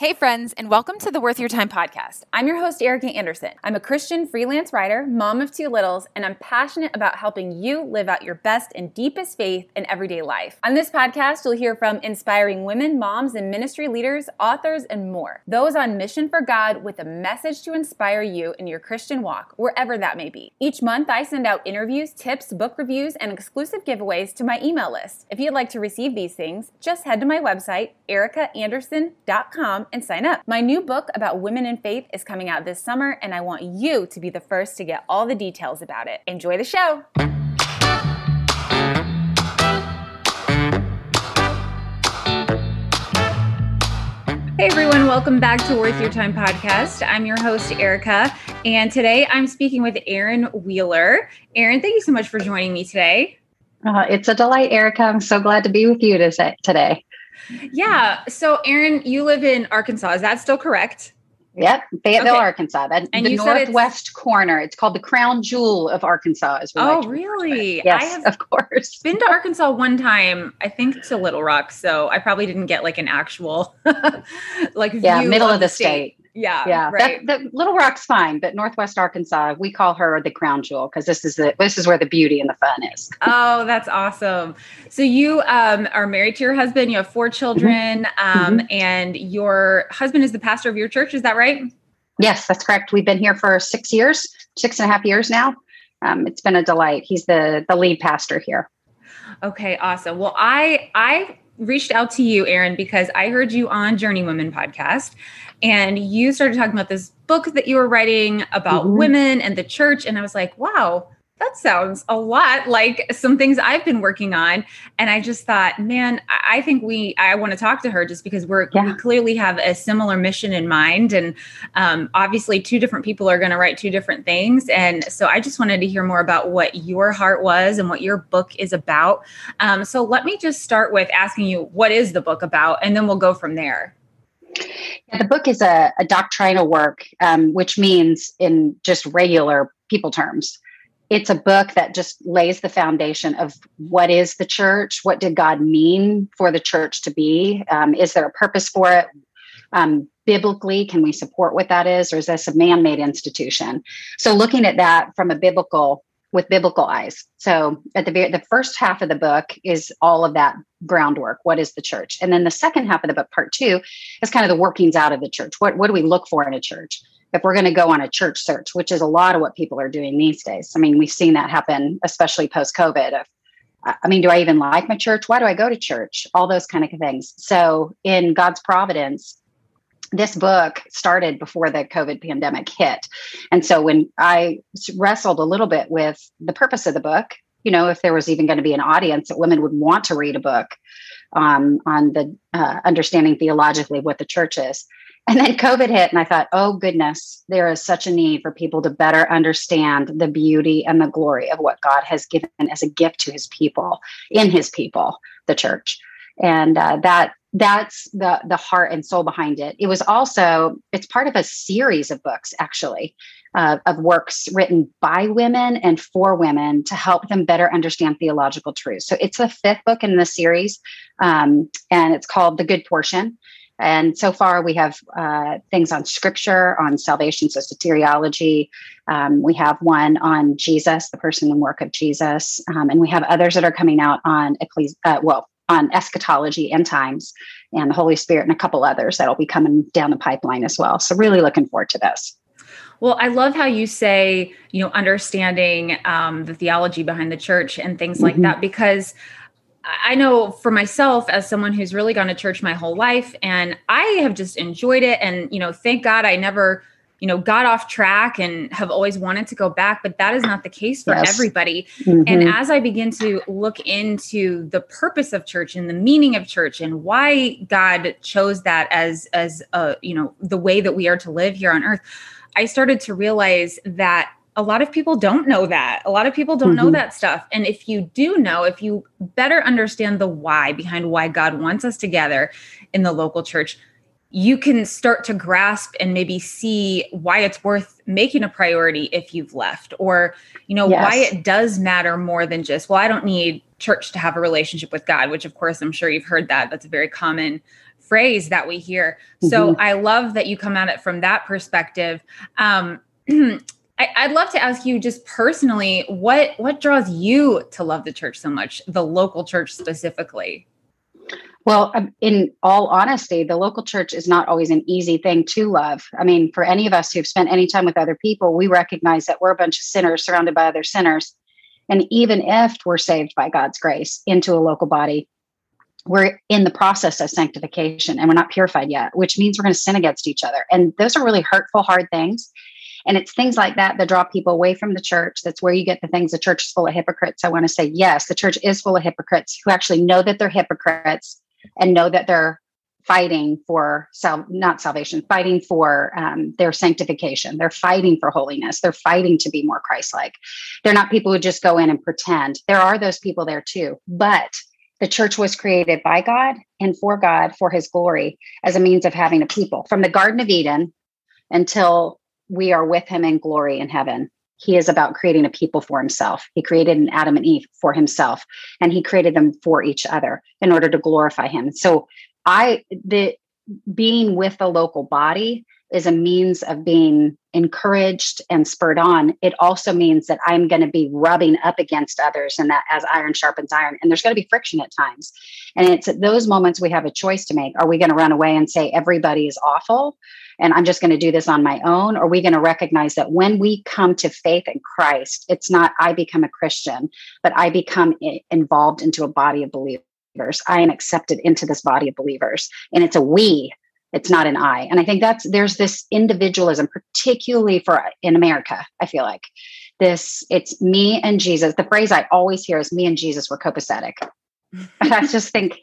Hey friends, and welcome to the Worth Your Time podcast. I'm your host, Erica Anderson. I'm a Christian freelance writer, mom of two littles, and I'm passionate about helping you live out your best and deepest faith in everyday life. On this podcast, you'll hear from inspiring women, moms, and ministry leaders, authors, and more. Those on mission for God with a message to inspire you in your Christian walk, wherever that may be. Each month, I send out interviews, tips, book reviews, and exclusive giveaways to my email list. If you'd like to receive these things, just head to my website, ericaanderson.com, and sign up. My new book about women in faith is coming out this summer, and I want you to be the first to get all the details about it. Enjoy the show. Hey everyone, welcome back to Worth Your Time podcast. I'm your host, Erica, and today I'm speaking with Erin Wheeler. Erin, thank you so much for joining me today. It's a delight, Erica. I'm so glad to be with you today. Yeah. So Erin, you live in Arkansas. Is that still correct? Yep. Fayetteville, okay. Arkansas. And the northwest corner. It's called the crown jewel of Arkansas. Really? Yes, I have, of course. Been to Arkansas one time, I think to Little Rock. So I probably didn't get like an actual view middle of the state. Yeah. Right. That Little Rock's fine, but Northwest Arkansas, we call her the crown jewel because this is where the beauty and the fun is. Oh, that's awesome. So you are married to your husband. You have four children, and your husband is the pastor of your church. Is that right? Yes, that's correct. We've been here for 6.5 years now. It's been a delight. He's the lead pastor here. Okay, awesome. Well, I reached out to you, Erin, because I heard you on Journey Women podcast, and you started talking about this book that you were writing about women and the church. And I was like, wow, that sounds a lot like some things I've been working on. And I just thought, man, I think I want to talk to her just because we clearly have a similar mission in mind. And obviously two different people are going to write two different things. And so I just wanted to hear more about what your heart was and what your book is about. So let me just start with asking you, what is the book about? And then we'll go from there. Yeah, the book is a doctrinal work, which means in just regular people terms, it's a book that just lays the foundation of what is the church? What did God mean for the church to be? Is there a purpose for it? Biblically, can we support what that is? Or is this a man-made institution? So looking at that from with biblical eyes. So at the first half of the book is all of that groundwork. What is the church? And then the second half of the book, part two, is kind of the workings out of the church. What do we look for in a church? If we're going to go on a church search, which is a lot of what people are doing these days. I mean, we've seen that happen, especially post-COVID. Do I even like my church? Why do I go to church? All those kind of things. So in God's providence, this book started before the COVID pandemic hit. And so when I wrestled a little bit with the purpose of the book, you know, if there was even going to be an audience that women would want to read a book on the understanding theologically what the church is. And then COVID hit and I thought, oh goodness, there is such a need for people to better understand the beauty and the glory of what God has given as a gift to his people, in his people, the church. And that's the heart and soul behind it. It was also, it's part of a series of books, actually, of works written by women and for women to help them better understand theological truth. So it's the fifth book in the series, and it's called The Good Portion. And so far we have things on scripture, on salvation, so soteriology. We have one on Jesus, the person and work of Jesus. And we have others that are coming out on on eschatology, end times, and the Holy Spirit, and a couple others that'll be coming down the pipeline as well. So really looking forward to this. Well, I love how you say, you know, understanding the theology behind the church and things like that, because I know for myself as someone who's really gone to church my whole life, and I have just enjoyed it. And, you know, thank God I never, you know, got off track and have always wanted to go back, but that is not the case for everybody. And as I begin to look into the purpose of church and the meaning of church and why God chose that as the way that we are to live here on earth, I started to realize that a lot of people don't know that. A lot of people don't know that stuff. And if you do know, if you better understand the why behind why God wants us to gather in the local church, you can start to grasp and maybe see why it's worth making a priority if you've left, or, you know, why it does matter more than just, well, I don't need church to have a relationship with God, which of course, I'm sure you've heard that. That's a very common phrase that we hear. Mm-hmm. So I love that you come at it from that perspective. I'd love to ask you just personally, what draws you to love the church so much, the local church specifically? Well, in all honesty, the local church is not always an easy thing to love. I mean, for any of us who've spent any time with other people, we recognize that we're a bunch of sinners surrounded by other sinners. And even if we're saved by God's grace into a local body, we're in the process of sanctification and we're not purified yet, which means we're going to sin against each other. And those are really hurtful, hard things. And it's things like that that draw people away from the church. That's where you get the things, the church is full of hypocrites. I want to say, yes, the church is full of hypocrites who actually know that they're hypocrites and know that they're fighting for fighting for their sanctification. They're fighting for holiness. They're fighting to be more Christ-like. They're not people who just go in and pretend. There are those people there too, but the church was created by God and for God, for his glory, as a means of having a people. From the Garden of Eden until we are with him in glory in heaven, he is about creating a people for himself. He created an Adam and Eve for himself, and he created them for each other in order to glorify him. So being with the local body is a means of being encouraged and spurred on. It also means that I'm going to be rubbing up against others, and that as iron sharpens iron, and there's going to be friction at times. And it's at those moments we have a choice to make. Are we going to run away and say, everybody is awful and I'm just going to do this on my own? Or are we going to recognize that when we come to faith in Christ, it's not I become a Christian, but I become involved into a body of believers. I am accepted into this body of believers, and it's a we. It's not an I. And I think there's this individualism, particularly in America, I feel like. It's me and Jesus. The phrase I always hear is me and Jesus were copacetic. I just think,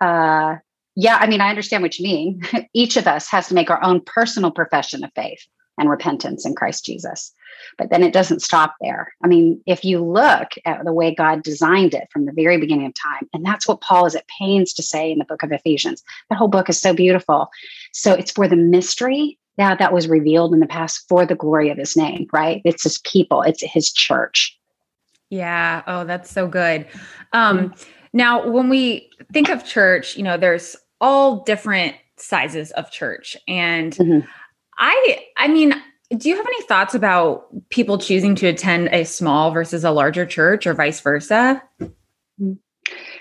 I understand what you mean. Each of us has to make our own personal profession of faith and repentance in Christ Jesus. But then it doesn't stop there. I mean, if you look at the way God designed it from the very beginning of time, and that's what Paul is at pains to say in the book of Ephesians. That whole book is so beautiful. So it's for the mystery that was revealed in the past for the glory of his name, right? It's his people. It's his church. Yeah. Oh, that's so good. Now, when we think of church, there's all different sizes of church. And I mean, do you have any thoughts about people choosing to attend a small versus a larger church or vice versa?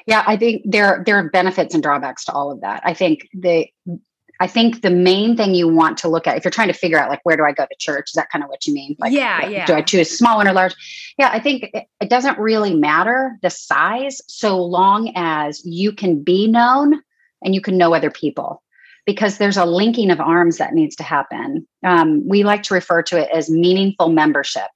Yeah, I think there are benefits and drawbacks to all of that. I think the main thing you want to look at, if you're trying to figure out, like, where do I go to church? Is that kind of what you mean? Like, yeah. Do I choose small one or large? Yeah, I think it doesn't really matter the size, so long as you can be known and you can know other people. Because there's a linking of arms that needs to happen. We like to refer to it as meaningful membership,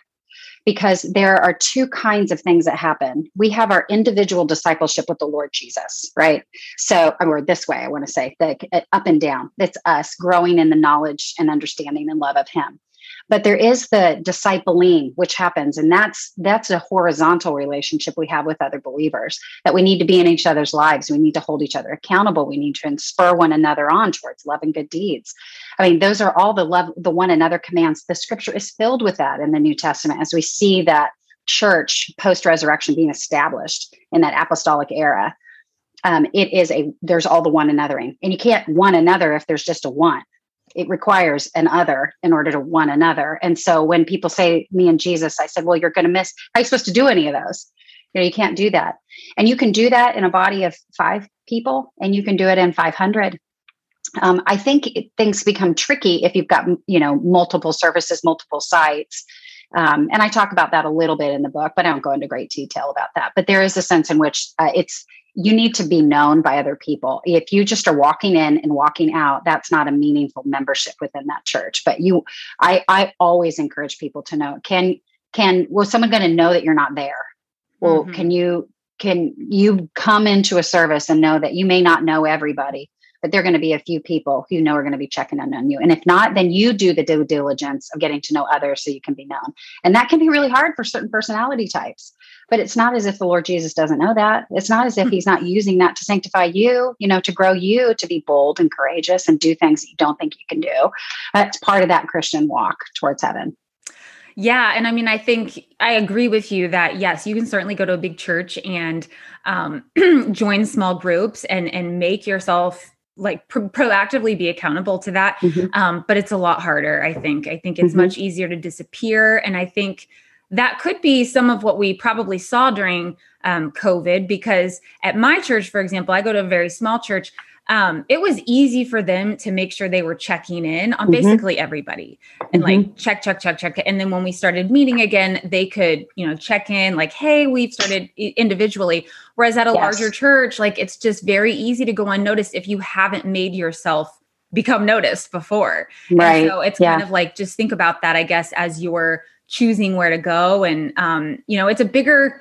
because there are two kinds of things that happen. We have our individual discipleship with the Lord Jesus, right? So, or this way, I want to say, like, up and down. It's us growing in the knowledge and understanding and love of him. But there is the discipling, which happens, and that's a horizontal relationship we have with other believers, that we need to be in each other's lives. We need to hold each other accountable. We need to spur one another on towards love and good deeds. I mean, those are all the love, the one another commands. The scripture is filled with that in the New Testament, as we see that church post-resurrection being established in that apostolic era. There's all the one anothering, and you can't one another if there's just a one. It requires an other in order to one another. And so when people say me and Jesus, I said, well, you're going to miss, how are you supposed to do any of those? You can't do that. And you can do that in a body of 5 people, and you can do it in 500. I think things become tricky if you've got, multiple services, multiple sites. And I talk about that a little bit in the book, but I don't go into great detail about that. But there is a sense in which you need to be known by other people. If you just are walking in and walking out, that's not a meaningful membership within that church. But I always encourage people to know, was someone going to know that you're not there? Well, can you come into a service and know that you may not know everybody, but there are going to be a few people who you know are going to be checking in on you. And if not, then you do the due diligence of getting to know others so you can be known. And that can be really hard for certain personality types, but it's not as if the Lord Jesus doesn't know that. It's not as if he's not using that to sanctify you, you know, to grow you, to be bold and courageous and do things that you don't think you can do. That's part of that Christian walk towards heaven. Yeah. And I mean, I think I agree with you that, yes, you can certainly go to a big church and join small groups and make yourself like proactively be accountable to that. Mm-hmm. But it's a lot harder, I think. I think it's mm-hmm. much easier to disappear. And I think that could be some of what we probably saw during COVID, because at my church, for example, I go to a very small church. It was easy for them to make sure they were checking in on mm-hmm. basically everybody and mm-hmm. like check. And then when we started meeting again, they could, you know, check in like, hey, we've started individually. Whereas at a yes. larger church, like it's just very easy to go unnoticed if you haven't made yourself become noticed before. Right. And so it's kind of like, just think about that, I guess, as you're choosing where to go. And, you know, it's a bigger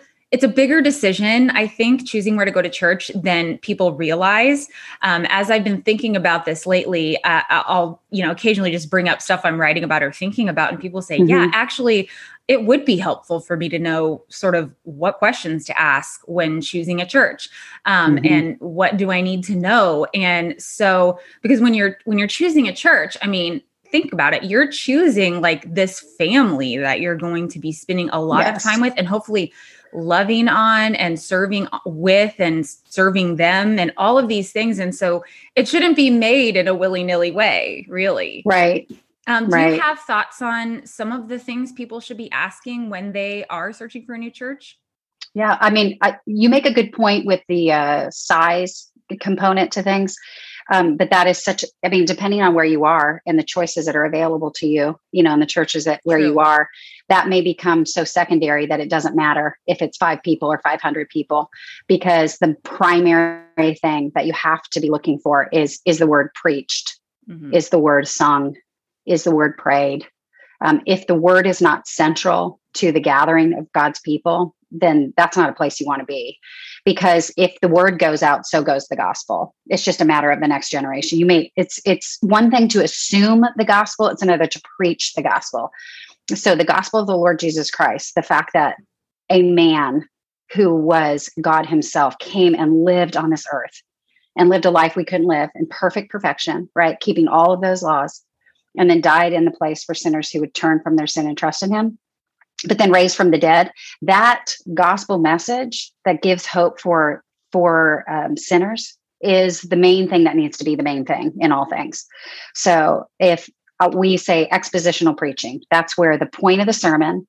decision, I think, choosing where to go to church than people realize. As I've been thinking about this lately, I'll, you know, occasionally just bring up stuff I'm writing about or thinking about, and people say, mm-hmm. yeah, actually, it would be helpful for me to know sort of what questions to ask when choosing a church, mm-hmm. and what do I need to know? And so, because when you're choosing a church, I mean, think about it. You're choosing like this family that you're going to be spending a lot yes. of time with, and hopefully loving on and serving with and serving them and all of these things. And so it shouldn't be made in a willy-nilly way, really. Right. Do you have thoughts on some of the things people should be asking when they are searching for a new church? Yeah. I mean, you make a good point with the size component to things. But that is such, I mean, depending on where you are and the choices that are available to you, you know, in the churches that where True. You are, that may become so secondary that it doesn't matter if it's 5 people or 500 people, because the primary thing that you have to be looking for is the word preached, mm-hmm. is the word sung, is the word prayed. If the word is not central to the gathering of God's people, then that's not a place you want to be. Because if the word goes out, so goes the gospel. It's just a matter of the next generation. It's one thing to assume the gospel. It's another to preach the gospel. So the gospel of the Lord Jesus Christ, the fact that a man who was God himself came and lived on this earth and lived a life we couldn't live in perfect perfection, right? Keeping all of those laws, and then died in the place for sinners who would turn from their sin and trust in him, but then raised from the dead. That gospel message that gives hope for sinners is the main thing that needs to be the main thing in all things. So if we say expositional preaching, that's where the point of the sermon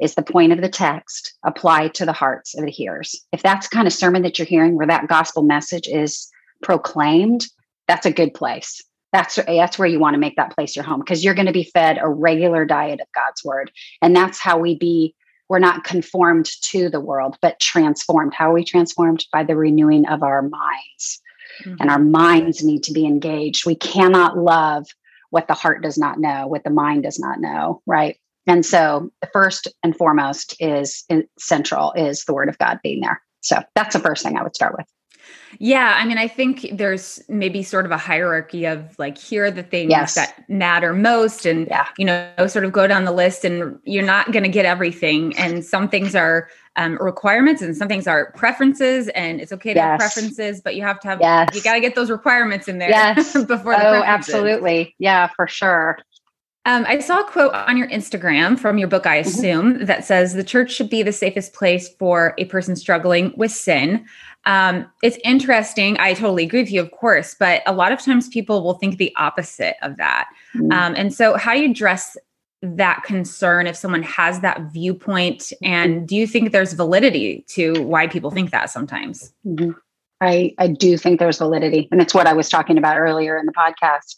is the point of the text applied to the hearts of the hearers. If that's the kind of sermon that you're hearing where that gospel message is proclaimed, that's a good place. That's where you want to make that place your home, because you're going to be fed a regular diet of God's word. And that's how we're not conformed to the world, but transformed. How are we transformed? By the renewing of our minds. Mm-hmm. And our minds need to be engaged. We cannot love what the heart does not know, what the mind does not know, right? And so the first and foremost is the word of God being there. So that's the first thing I would start with. Yeah. I mean, I think there's maybe sort of a hierarchy of like, here are the things yes. that matter most, and, you know, sort of go down the list, and you're not going to get everything. And some things are requirements and some things are preferences, and it's okay to yes. have preferences, but you have to have, yes. you got to get those requirements in there yes. before the preferences. Oh, absolutely. Yeah, for sure. I saw a quote on your Instagram from your book, I assume, mm-hmm. that says the church should be the safest place for a person struggling with sin. It's interesting. I totally agree with you, of course, but a lot of times people will think the opposite of that. Mm-hmm. And so how do you address that concern if someone has that viewpoint? And do you think there's validity to why people think that sometimes? Mm-hmm. I do think there's validity. And it's what I was talking about earlier in the podcast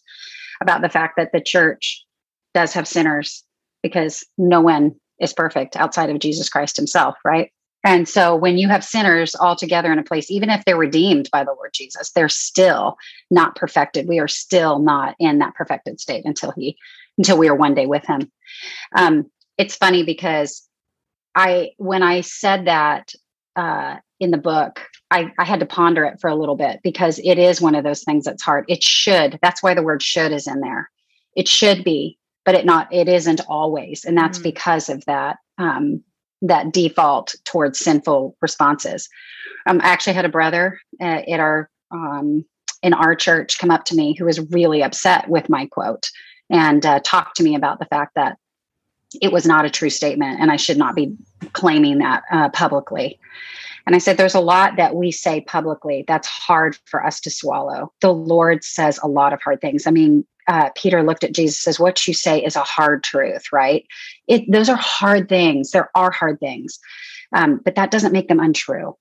about the fact that the church does have sinners, because no one is perfect outside of Jesus Christ himself, right? And so when you have sinners all together in a place, even if they're redeemed by the Lord Jesus, they're still not perfected. We are still not in that perfected state until we are one day with him. It's funny because when I said that, in the book, I had to ponder it for a little bit because it is one of those things that's hard. It should. That's why the word should is in there. It should be, but it isn't always. And that's because of that, that default towards sinful responses. I actually had a brother at our, in our church come up to me who was really upset with my quote and talked to me about the fact that it was not a true statement and I should not be claiming that publicly. And I said, there's a lot that we say publicly that's hard for us to swallow. The Lord says a lot of hard things. I mean, Peter looked at Jesus and says, what you say is a hard truth, right? Those are hard things. There are hard things, but that doesn't make them untrue.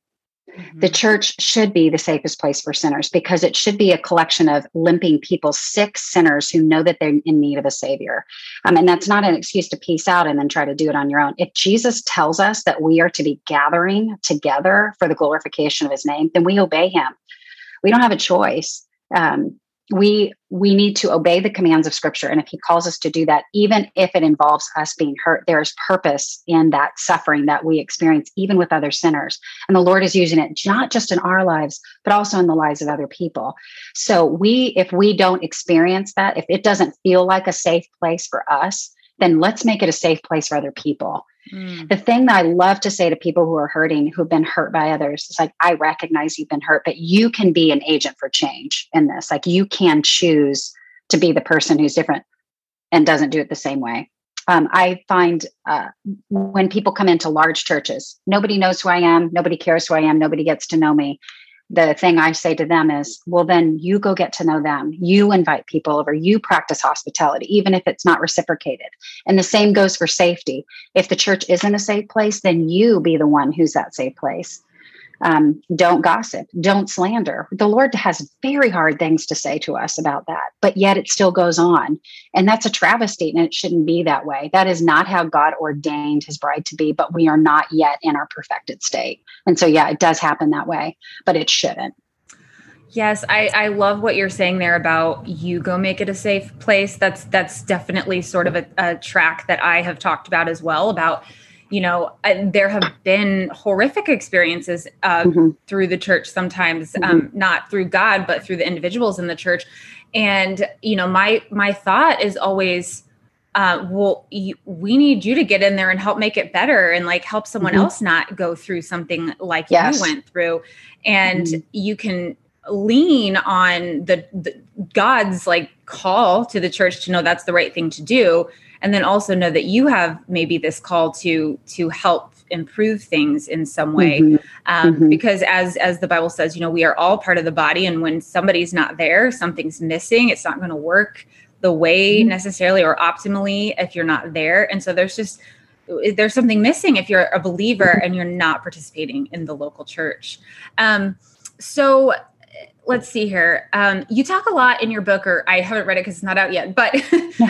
Mm-hmm. The church should be the safest place for sinners because it should be a collection of limping people, sick sinners who know that they're in need of a savior. And that's not an excuse to peace out and then try to do it on your own. If Jesus tells us that we are to be gathering together for the glorification of his name, then we obey him. We don't have a choice. We need to obey the commands of scripture. And if he calls us to do that, even if it involves us being hurt, there's purpose in that suffering that we experience, even with other sinners. And the Lord is using it, not just in our lives, but also in the lives of other people. So if we don't experience that, if it doesn't feel like a safe place for us, then let's make it a safe place for other people. Mm. The thing that I love to say to people who are hurting, who've been hurt by others, is like, I recognize you've been hurt, but you can be an agent for change in this. Like, you can choose to be the person who's different and doesn't do it the same way. I find when people come into large churches, nobody knows who I am. Nobody cares who I am. Nobody gets to know me. The thing I say to them is, well, then you go get to know them. You invite people over. You practice hospitality, even if it's not reciprocated. And the same goes for safety. If the church isn't a safe place, then you be the one who's that safe place. Don't gossip. Don't slander. The Lord has very hard things to say to us about that, but yet it still goes on. And that's a travesty, and it shouldn't be that way. That is not how God ordained his bride to be, but we are not yet in our perfected state. And so, yeah, it does happen that way, but it shouldn't. Yes. I love what you're saying there about you go make it a safe place. That's definitely sort of a track that I have talked about as well, about, you know, there have been horrific experiences through the church sometimes, not through God, but through the individuals in the church. And, you know, my thought is always, we need you to get in there and help make it better and like help someone else not go through something like you went through. And you can lean on the God's like call to the church to know that's the right thing to do. And then also know that you have maybe this call to help improve things in some way, because as the Bible says, you know, we are all part of the body. And when somebody's not there, something's missing. It's not going to work the way necessarily or optimally if you're not there. And so there's something missing if you're a believer and you're not participating in the local church. So let's see here. You talk a lot in your book, or I haven't read it because it's not out yet, but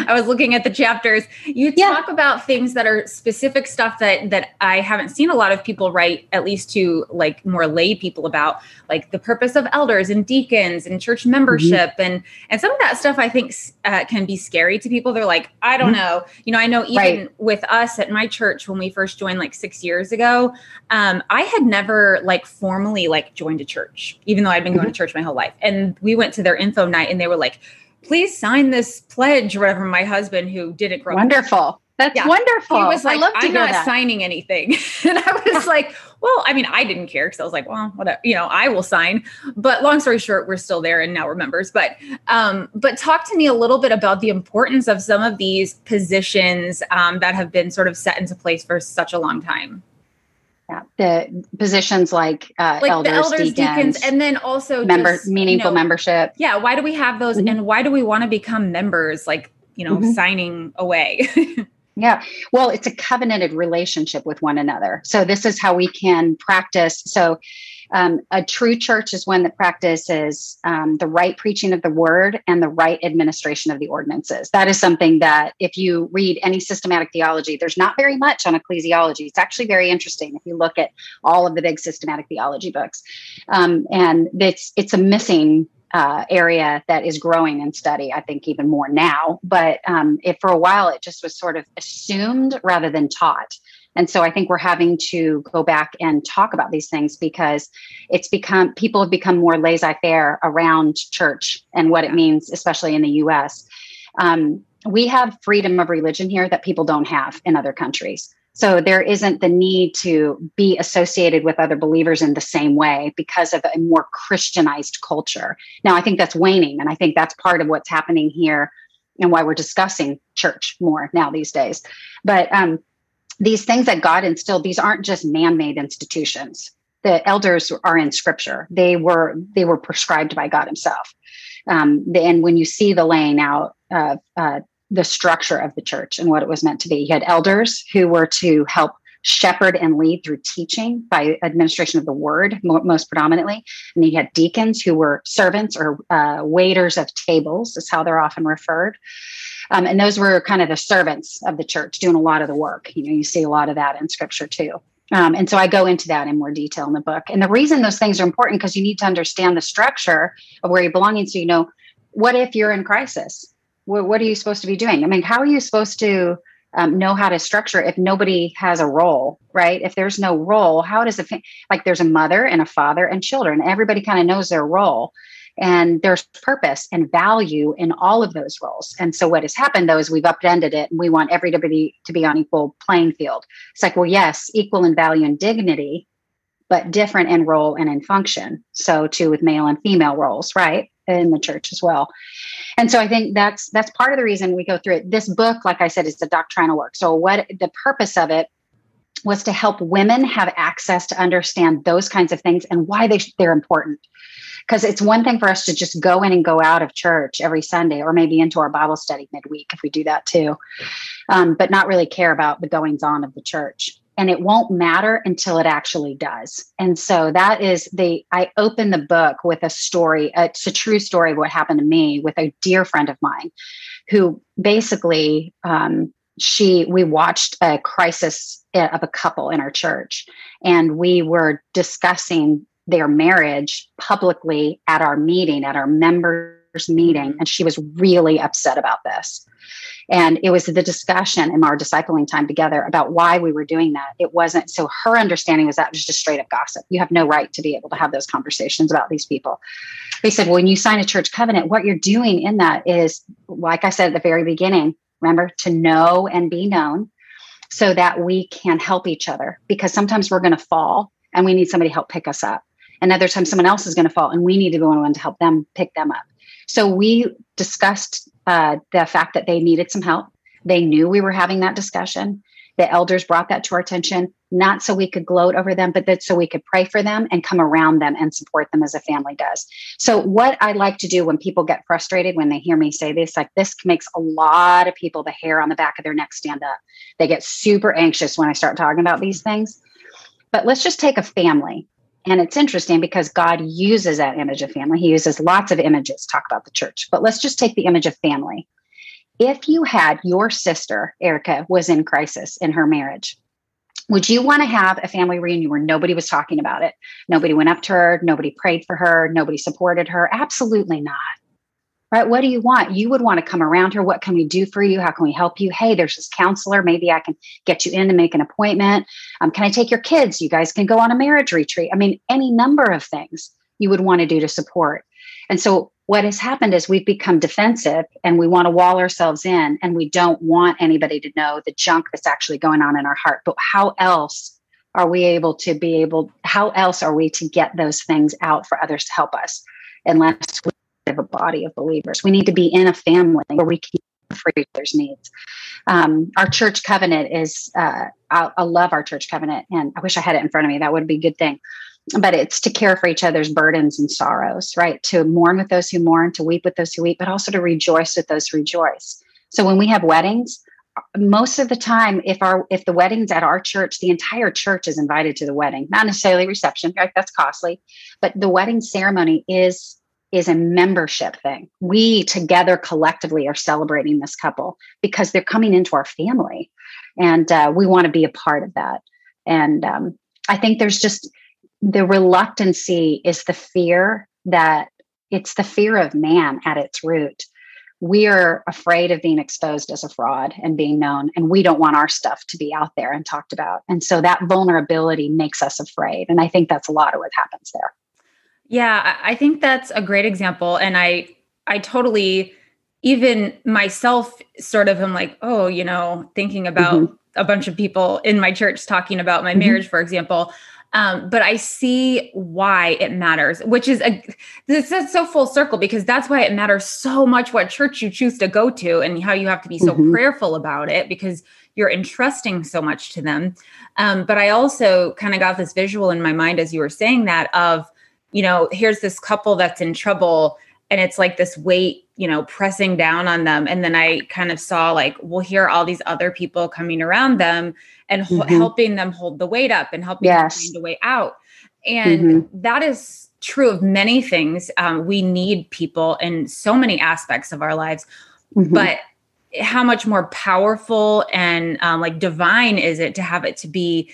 I was looking at the chapters. You talk about things that are specific stuff that I haven't seen a lot of people write, at least to like more lay people about, like the purpose of elders and deacons and church membership. And some of that stuff I think can be scary to people. They're like, I don't know. You know, I know even with us at my church, when we first joined like 6 years ago, I had never like formally like joined a church, even though I'd been going to church my whole life. And we went to their info night and they were like, please sign this pledge or whatever. My husband, who didn't grow up. Wonderful. That's wonderful. He was like, I love to I'm not that. Signing anything. And I was like, well, I mean, I didn't care because I was like, well, whatever, you know, I will sign. But long story short, we're still there and now we're members. But talk to me a little bit about the importance of some of these positions that have been sort of set into place for such a long time. Yeah, the positions like elders, deacons, and then also meaningful membership. Yeah. Why do we have those? And why do we want to become members? Like, you know, signing away. Yeah. Well, it's a covenanted relationship with one another. So this is how we can practice. So a true church is one that practices the right preaching of the word and the right administration of the ordinances. That is something that if you read any systematic theology, there's not very much on ecclesiology. It's actually very interesting if you look at all of the big systematic theology books. And it's a missing area that is growing in study, I think even more now. But if for a while, it just was sort of assumed rather than taught. And so I think we're having to go back and talk about these things because it's become, people have become more laissez-faire around church and what it means, especially in the U.S. We have freedom of religion here that people don't have in other countries. So there isn't the need to be associated with other believers in the same way because of a more Christianized culture. Now, I think that's waning, and I think that's part of what's happening here and why we're discussing church more now these days. But these things that God instilled, these aren't just man-made institutions. The elders are in Scripture. They were prescribed by God Himself. And when you see the laying out of the structure of the church and what it was meant to be, you had elders who were to help shepherd and lead through teaching by administration of the word, most predominantly. And you had deacons who were servants or waiters of tables, is how they're often referred. And those were kind of the servants of the church doing a lot of the work. You know, you see a lot of that in Scripture too. And so I go into that in more detail in the book. And the reason those things are important, because you need to understand the structure of where you're belonging. So, you know, what if you're in crisis? What are you supposed to be doing? I mean, how are you supposed to know how to structure if nobody has a role, right? If there's no role, how does it, like there's a mother and a father and children, everybody kind of knows their role. And there's purpose and value in all of those roles. And so what has happened, though, is we've upended it, and we want everybody to be on equal playing field. It's like, well, yes, equal in value and dignity, but different in role and in function. So too with male and female roles, right, in the church as well. And so I think that's part of the reason we go through it. This book, like I said, is a doctrinal work. So what the purpose of it was to help women have access to understand those kinds of things and why they're important. Because it's one thing for us to just go in and go out of church every Sunday, or maybe into our Bible study midweek if we do that too, but not really care about the goings on of the church. And it won't matter until it actually does. And so that is I open the book with a story. It's a true story of what happened to me with a dear friend of mine who basically, we watched a crisis of a couple in our church, and we were discussing their marriage publicly at our meeting, at our members' meeting. And she was really upset about this. And it was the discussion in our discipling time together about why we were doing that. It wasn't, so her understanding was that was just straight up gossip. You have no right to be able to have those conversations about these people. They said, well, when you sign a church covenant, what you're doing in that is, like I said at the very beginning, remember, to know and be known so that we can help each other, because sometimes we're going to fall and we need somebody to help pick us up. Another time someone else is going to fall and we need to go on to help them pick them up. So we discussed the fact that they needed some help. They knew we were having that discussion. The elders brought that to our attention, not so we could gloat over them, but that so we could pray for them and come around them and support them as a family does. So what I like to do when people get frustrated, when they hear me say this, like this makes a lot of people, the hair on the back of their neck stand up. They get super anxious when I start talking about these things. But let's just take a family. And it's interesting because God uses that image of family. He uses lots of images to talk about the church, but let's just take the image of family. If you had your sister, Erica, was in crisis in her marriage, would you want to have a family reunion where nobody was talking about it? Nobody went up to her. Nobody prayed for her. Nobody supported her. Absolutely not. Right? What do you want? You would want to come around her. What can we do for you? How can we help you? Hey, there's this counselor. Maybe I can get you in to make an appointment. Can I take your kids? You guys can go on a marriage retreat. I mean, any number of things you would want to do to support. And so what has happened is we've become defensive and we want to wall ourselves in, and we don't want anybody to know the junk that's actually going on in our heart. But how else are we to get those things out for others to help us unless we of a body of believers? We need to be in a family where we can for each other's needs. Our church covenant is, I love our church covenant, and I wish I had it in front of me. That would be a good thing. But it's to care for each other's burdens and sorrows, right? To mourn with those who mourn, to weep with those who weep, but also to rejoice with those who rejoice. So when we have weddings, most of the time, if the wedding's at our church, the entire church is invited to the wedding, not necessarily reception, right? That's costly, but the wedding ceremony is a membership thing. We together collectively are celebrating this couple because they're coming into our family, and we want to be a part of that. And I think there's just the reluctancy is the fear of man at its root. we're afraid of being exposed as a fraud and being known, and we don't want our stuff to be out there and talked about. And so that vulnerability makes us afraid. And I think that's a lot of what happens there. Yeah, I think that's a great example. And I totally, even myself, sort of am like, oh, you know, thinking about a bunch of people in my church talking about my marriage, for example. But I see why it matters, which is this is so full circle, because that's why it matters so much what church you choose to go to and how you have to be so prayerful about it, because you're entrusting so much to them. But I also kind of got this visual in my mind as you were saying that of, you know, here's this couple that's in trouble and it's like this weight, you know, pressing down on them. And then I kind of saw like, well, here are all these other people coming around them and helping them hold the weight up and helping them find a way out. And that is true of many things. We need people in so many aspects of our lives, but how much more powerful and like divine is it to have it to be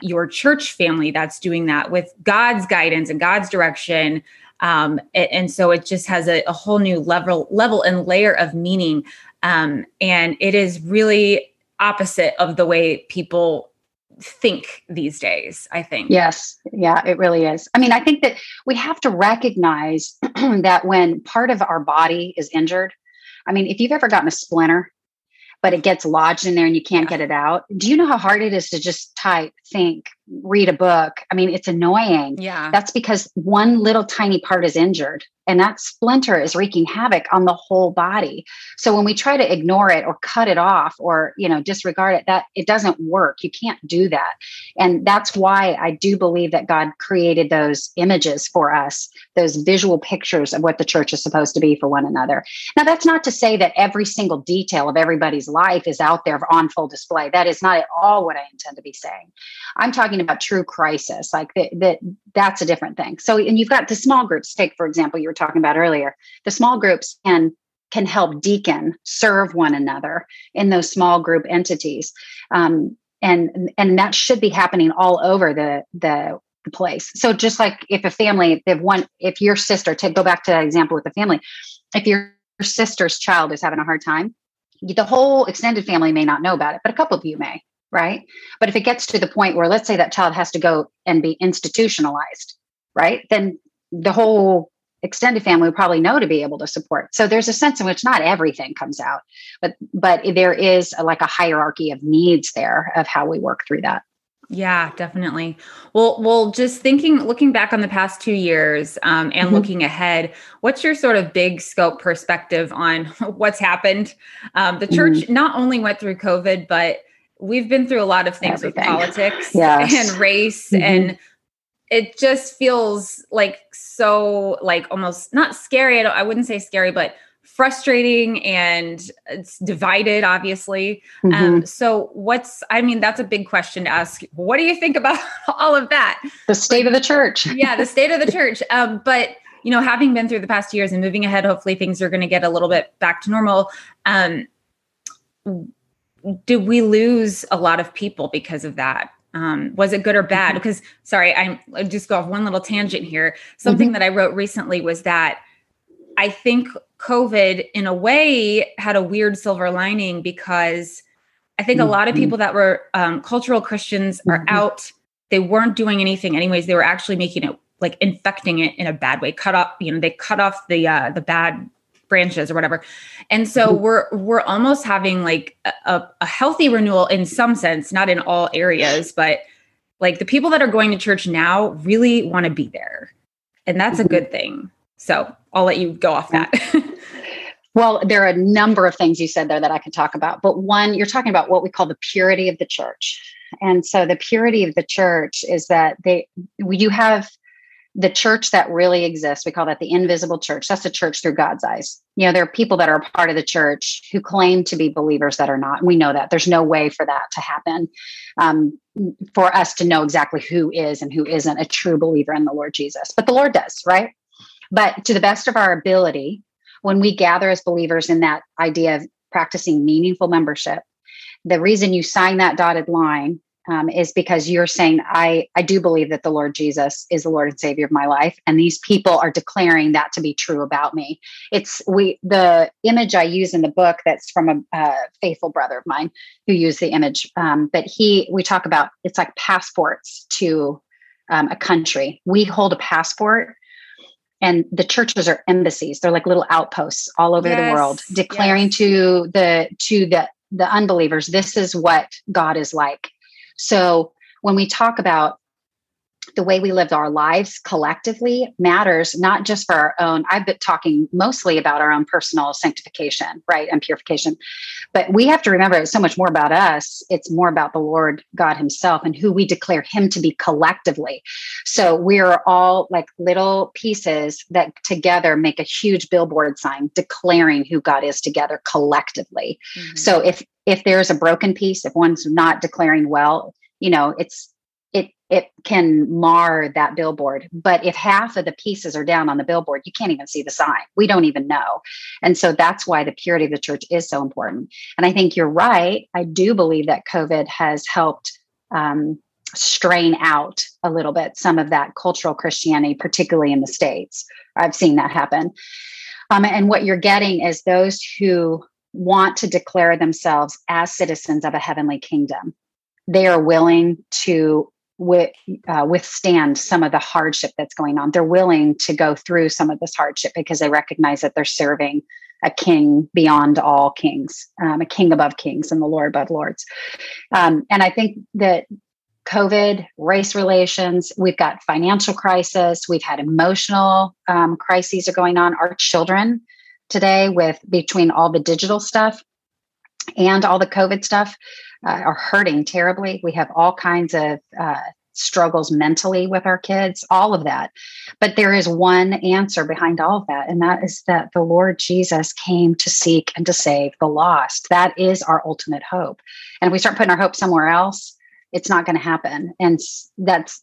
your church family that's doing that with God's guidance and God's direction. And so it just has a whole new level and layer of meaning. And it is really opposite of the way people think these days, I think. Yes. Yeah, it really is. I mean, I think that we have to recognize that when part of our body is injured, I mean, if you've ever gotten a splinter, but it gets lodged in there and you can't get it out. Do you know how hard it is to just type, think, read a book? I mean, it's annoying. Yeah. That's because one little tiny part is injured and that splinter is wreaking havoc on the whole body. So when we try to ignore it or cut it off or, you know, disregard it, that it doesn't work. You can't do that. And that's why I do believe that God created those images for us, those visual pictures of what the church is supposed to be for one another. Now, that's not to say that every single detail of everybody's life is out there on full display. That is not at all what I intend to be saying. I'm talking about true crisis, like that's a different thing. So, and you've got the small groups. Take, for example, you were talking about earlier, the small groups can help deacon serve one another in those small group entities. And that should be happening all over the place. So just like if a family, if your sister, to go back to that example with the family, if your sister's child is having a hard time, the whole extended family may not know about it, but a couple of you may, right? But if it gets to the point where, let's say that child has to go and be institutionalized, right? Then the whole extended family will probably know to be able to support. So there's a sense in which not everything comes out, but there is like a hierarchy of needs there of how we work through that. Yeah, definitely. Well, just looking back on the past 2 years and looking ahead, what's your sort of big scope perspective on what's happened? The church not only went through COVID, but we've been through a lot of things with politics and race, and it just feels like so like almost not scary. I wouldn't say scary, but frustrating, and it's divided, obviously. So that's a big question to ask. What do you think about all of that? The state of the church. Yeah, the state of the church. But, you know, having been through the past years and moving ahead, hopefully things are going to get a little bit back to normal. Did we lose a lot of people because of that? Was it good or bad? Because, sorry, I'll just go off one little tangent here. Something that I wrote recently was that I think COVID in a way had a weird silver lining, because I think a lot of people that were cultural Christians are out. They weren't doing anything anyways. They were actually making it, like infecting it in a bad way, they cut off the bad branches or whatever. And so we're almost having like a healthy renewal in some sense, not in all areas, but like the people that are going to church now really want to be there. And that's a good thing. So I'll let you go off that. Well, there are a number of things you said there that I could talk about. But one, you're talking about what we call the purity of the church. And so the purity of the church is that you have the church that really exists. We call that the invisible church. That's the church through God's eyes. You know, there are people that are a part of the church who claim to be believers that are not. We know that. There's no way for that to happen, for us to know exactly who is and who isn't a true believer in the Lord Jesus. But the Lord does, right? But to the best of our ability, when we gather as believers in that idea of practicing meaningful membership, the reason you sign that dotted line is because you're saying, I do believe that the Lord Jesus is the Lord and Savior of my life. And these people are declaring that to be true about me. The image I use in the book, that's from a faithful brother of mine who used the image. But we talk about, it's like passports to a country. We hold a passport, and the churches are embassies. They're like little outposts all over the world, declaring to the unbelievers, this is what God is like. So when we talk about the way we live our lives collectively matters, not just for our own. I've been talking mostly about our own personal sanctification, right? And purification. But we have to remember it's so much more about us. It's more about the Lord God himself and who we declare him to be collectively. So we're all like little pieces that together make a huge billboard sign declaring who God is together collectively. Mm-hmm. So if there's a broken piece, if one's not declaring well, it can mar that billboard. But if half of the pieces are down on the billboard, you can't even see the sign. We don't even know. And so that's why the purity of the church is so important. And I think you're right. I do believe that COVID has helped strain out a little bit some of that cultural Christianity, particularly in the States. I've seen that happen. And what you're getting is those who want to declare themselves as citizens of a heavenly kingdom. They are willing to withstand some of the hardship that's going on. They're willing to go through some of this hardship because they recognize that they're serving a king beyond all kings, a king above kings and the Lord above lords. And I think that COVID, race relations, we've got financial crisis, we've had emotional crises are going on. Our children today, with between all the digital stuff and all the COVID stuff, are hurting terribly. We have all kinds of struggles mentally with our kids, all of that. But there is one answer behind all of that, and that is that the Lord Jesus came to seek and to save the lost. That is our ultimate hope. And if we start putting our hope somewhere else, it's not going to happen. And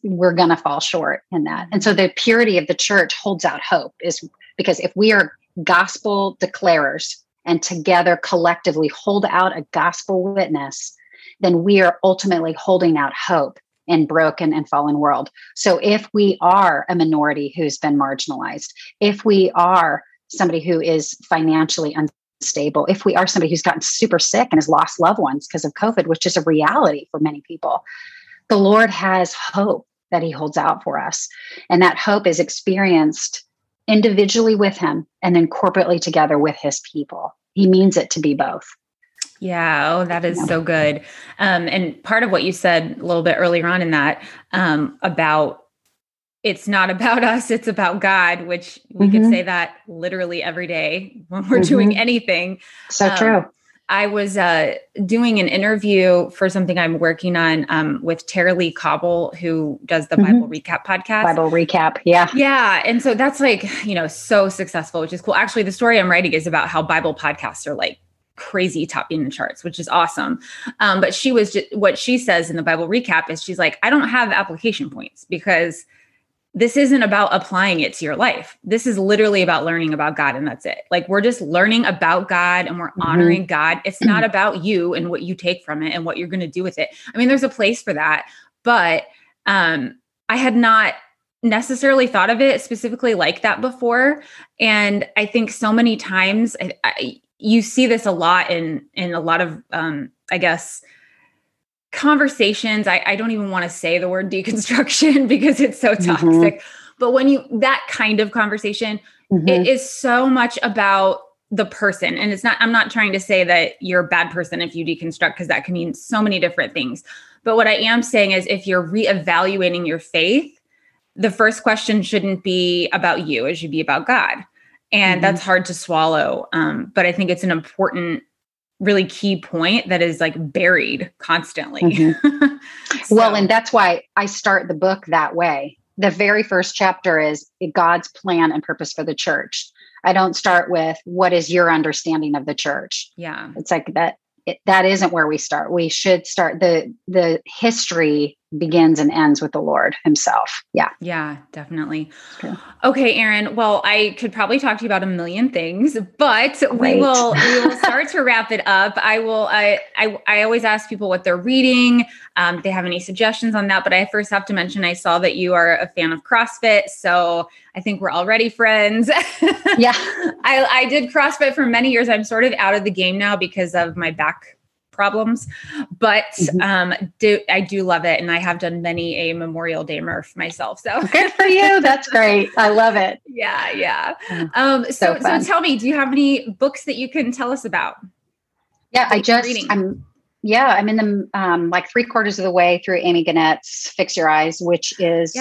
we're going to fall short in that. And so the purity of the church holds out hope, is because if we are gospel declarers and together collectively hold out a gospel witness, then we are ultimately holding out hope in broken and fallen world. So if we are a minority who's been marginalized, if we are somebody who is financially unstable, if we are somebody who's gotten super sick and has lost loved ones because of COVID, which is a reality for many people, the Lord has hope that he holds out for us. And that hope is experienced individually with him and then corporately together with his people. He means it to be both. Yeah. Oh, that is so good. And part of what you said a little bit earlier on in that, about it's not about us, it's about God, which we could say that literally every day when we're doing anything. So true. I was doing an interview for something I'm working on with Tara Lee Cobble, who does the Bible Recap podcast. Bible Recap, yeah. Yeah, and so that's like, so successful, which is cool. Actually, the story I'm writing is about how Bible podcasts are like crazy topping the charts, which is awesome. But she was what she says in the Bible Recap is she's like, I don't have application points because this isn't about applying it to your life. This is literally about learning about God, and that's it. Like, we're just learning about God and we're honoring God. It's not about you and what you take from it and what you're going to do with it. I mean, there's a place for that, but I had not necessarily thought of it specifically like that before. And I think so many times you see this a lot in a lot of, I guess, conversations. I don't even want to say the word deconstruction because it's so toxic. But when that kind of conversation, it is so much about the person. And I'm not trying to say that you're a bad person if you deconstruct, because that can mean so many different things. But what I am saying is, if you're reevaluating your faith, the first question shouldn't be about you. It should be about God. And that's hard to swallow. But I think it's an important, really key point that is like buried constantly. So. Well, and that's why I start the book that way. The very first chapter is God's plan and purpose for the church. I don't start with what is your understanding of the church. Yeah. It's like that isn't where we start. We should start the history begins and ends with the Lord himself. Yeah. Yeah, definitely. Okay. Okay, Erin. Well, I could probably talk to you about a million things, but we will start to wrap it up. I will, I always ask people what they're reading. If they have any suggestions on that, but I first have to mention, I saw that you are a fan of CrossFit. So I think we're already friends. Yeah. I did CrossFit for many years. I'm sort of out of the game now because of my back problems, but I do love it. And I have done many a Memorial Day Murph myself. So good for you. That's great. I love it. Yeah. Yeah. So tell me, do you have any books that you can tell us about? Yeah, I'm in the, like 3/4 of the way through Amy Gannett's Fix Your Eyes, which is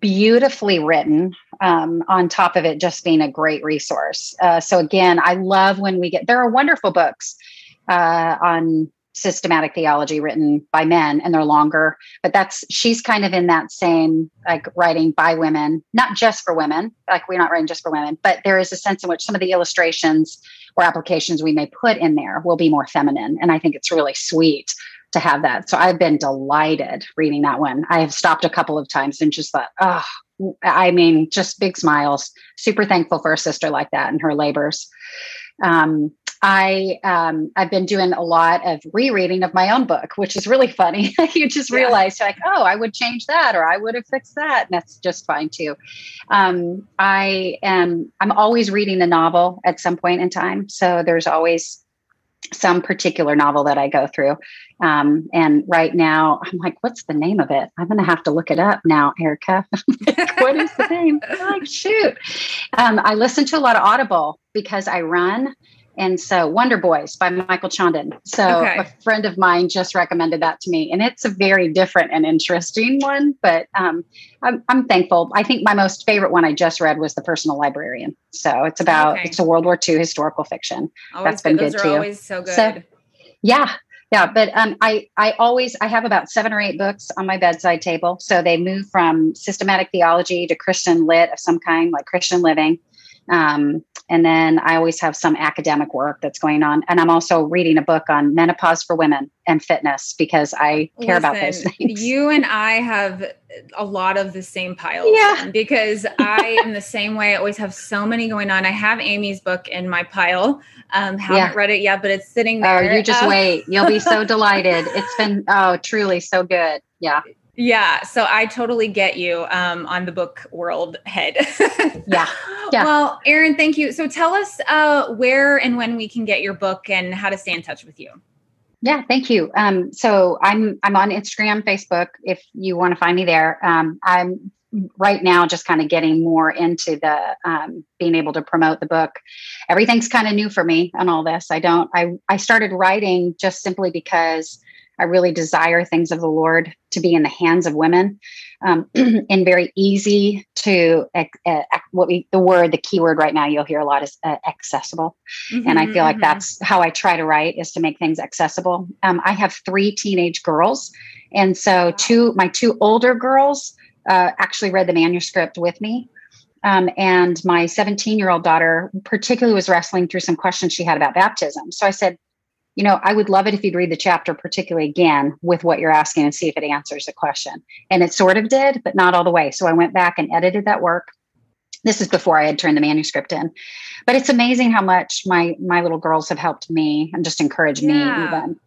beautifully written, on top of it just being a great resource. So again, I love when there are wonderful books on systematic theology written by men, and they're longer, but she's kind of in that same, like, writing by women, not just for women, like we're not writing just for women, but there is a sense in which some of the illustrations or applications we may put in there will be more feminine. And I think it's really sweet to have that. So I've been delighted reading that one. I have stopped a couple of times and just thought, just big smiles, super thankful for a sister like that and her labors. I've been doing a lot of rereading of my own book, which is really funny. You just realize, like, oh, I would change that, or I would have fixed that. And that's just fine too. I'm always reading a novel at some point in time. So there's always some particular novel that I go through. And right now I'm like, what's the name of it? I'm going to have to look it up now, Erica. Like, what is the name? I'm like, shoot. I listen to a lot of Audible because I run. And so Wonder Boys by Michael Chabon. So a friend of mine just recommended that to me, and it's a very different and interesting one, but I'm thankful. I think my most favorite one I just read was The Personal Librarian. So it's about, it's a World War II historical fiction. That's been good too. Those are always so good. So, yeah. Yeah. But I have about 7 or 8 books on my bedside table. So they move from systematic theology to Christian lit of some kind, like Christian living. And then I always have some academic work that's going on. And I'm also reading a book on menopause for women and fitness because I care about those things. You and I have a lot of the same piles because I am the same way. I always have so many going on. I have Amy's book in my pile. Haven't read it yet, but it's sitting there. Oh, you just wait. You'll be so delighted. It's been, truly so good. Yeah. Yeah. So I totally get you on the book world head. Yeah. Well, Erin, thank you. So tell us where and when we can get your book and how to stay in touch with you. Yeah, thank you. So I'm on Instagram, Facebook, if you want to find me there. I'm right now just kind of getting more into the being able to promote the book. Everything's kind of new for me on all this. I started writing just simply because I really desire things of the Lord to be in the hands of women, and very easy to the keyword right now you'll hear a lot is accessible. Mm-hmm, and I feel like that's how I try to write, is to make things accessible. I have 3 teenage girls. And so my 2 older girls actually read the manuscript with me. And my 17-year-old daughter particularly was wrestling through some questions she had about baptism. So I said, you know, I would love it if you'd read the chapter particularly again with what you're asking and see if it answers the question. And it sort of did, but not all the way. So I went back and edited that work. This is before I had turned the manuscript in. But it's amazing how much my little girls have helped me and just encouraged me even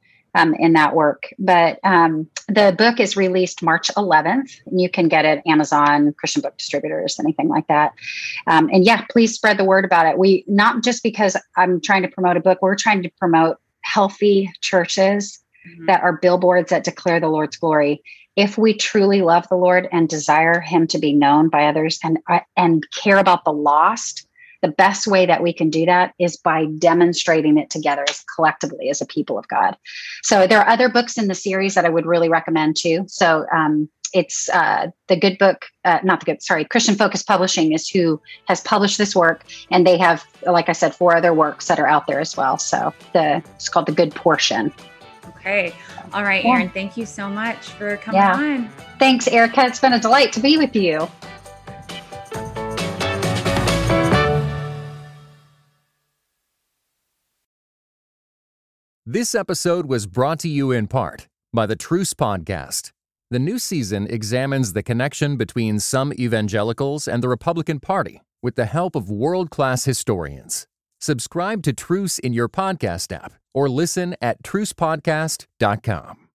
in that work. But the book is released March 11th. And you can get it Amazon, Christian book distributors, anything like that. And yeah, please spread the word about it. We, not just because I'm trying to promote a book, we're trying to promote healthy churches that are billboards that declare the Lord's glory. If we truly love the Lord and desire him to be known by others and care about the lost, the best way that we can do that is by demonstrating it together as collectively as a people of God. So there are other books in the series that I would really recommend too. So it's Christian Focus Publishing is who has published this work. And they have, like I said, 4 other works that are out there as well. So it's called The Good Portion. Okay. All right, Erin, thank you so much for coming on. Thanks, Erica. It's been a delight to be with you. This episode was brought to you in part by the Truce Podcast. The new season examines the connection between some evangelicals and the Republican Party with the help of world-class historians. Subscribe to Truce in your podcast app or listen at trucepodcast.com.